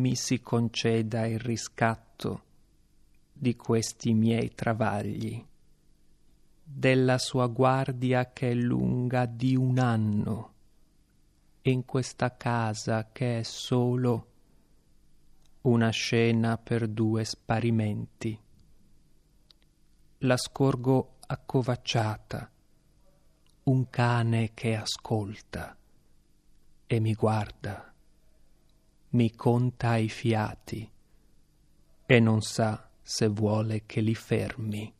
mi si conceda il riscatto di questi miei travagli, della sua guardia che è lunga di un anno, in questa casa che è solo una scena per due sparimenti. La scorgo accovacciata, un cane che ascolta e mi guarda, mi conta i fiati e non sa se vuole che li fermi.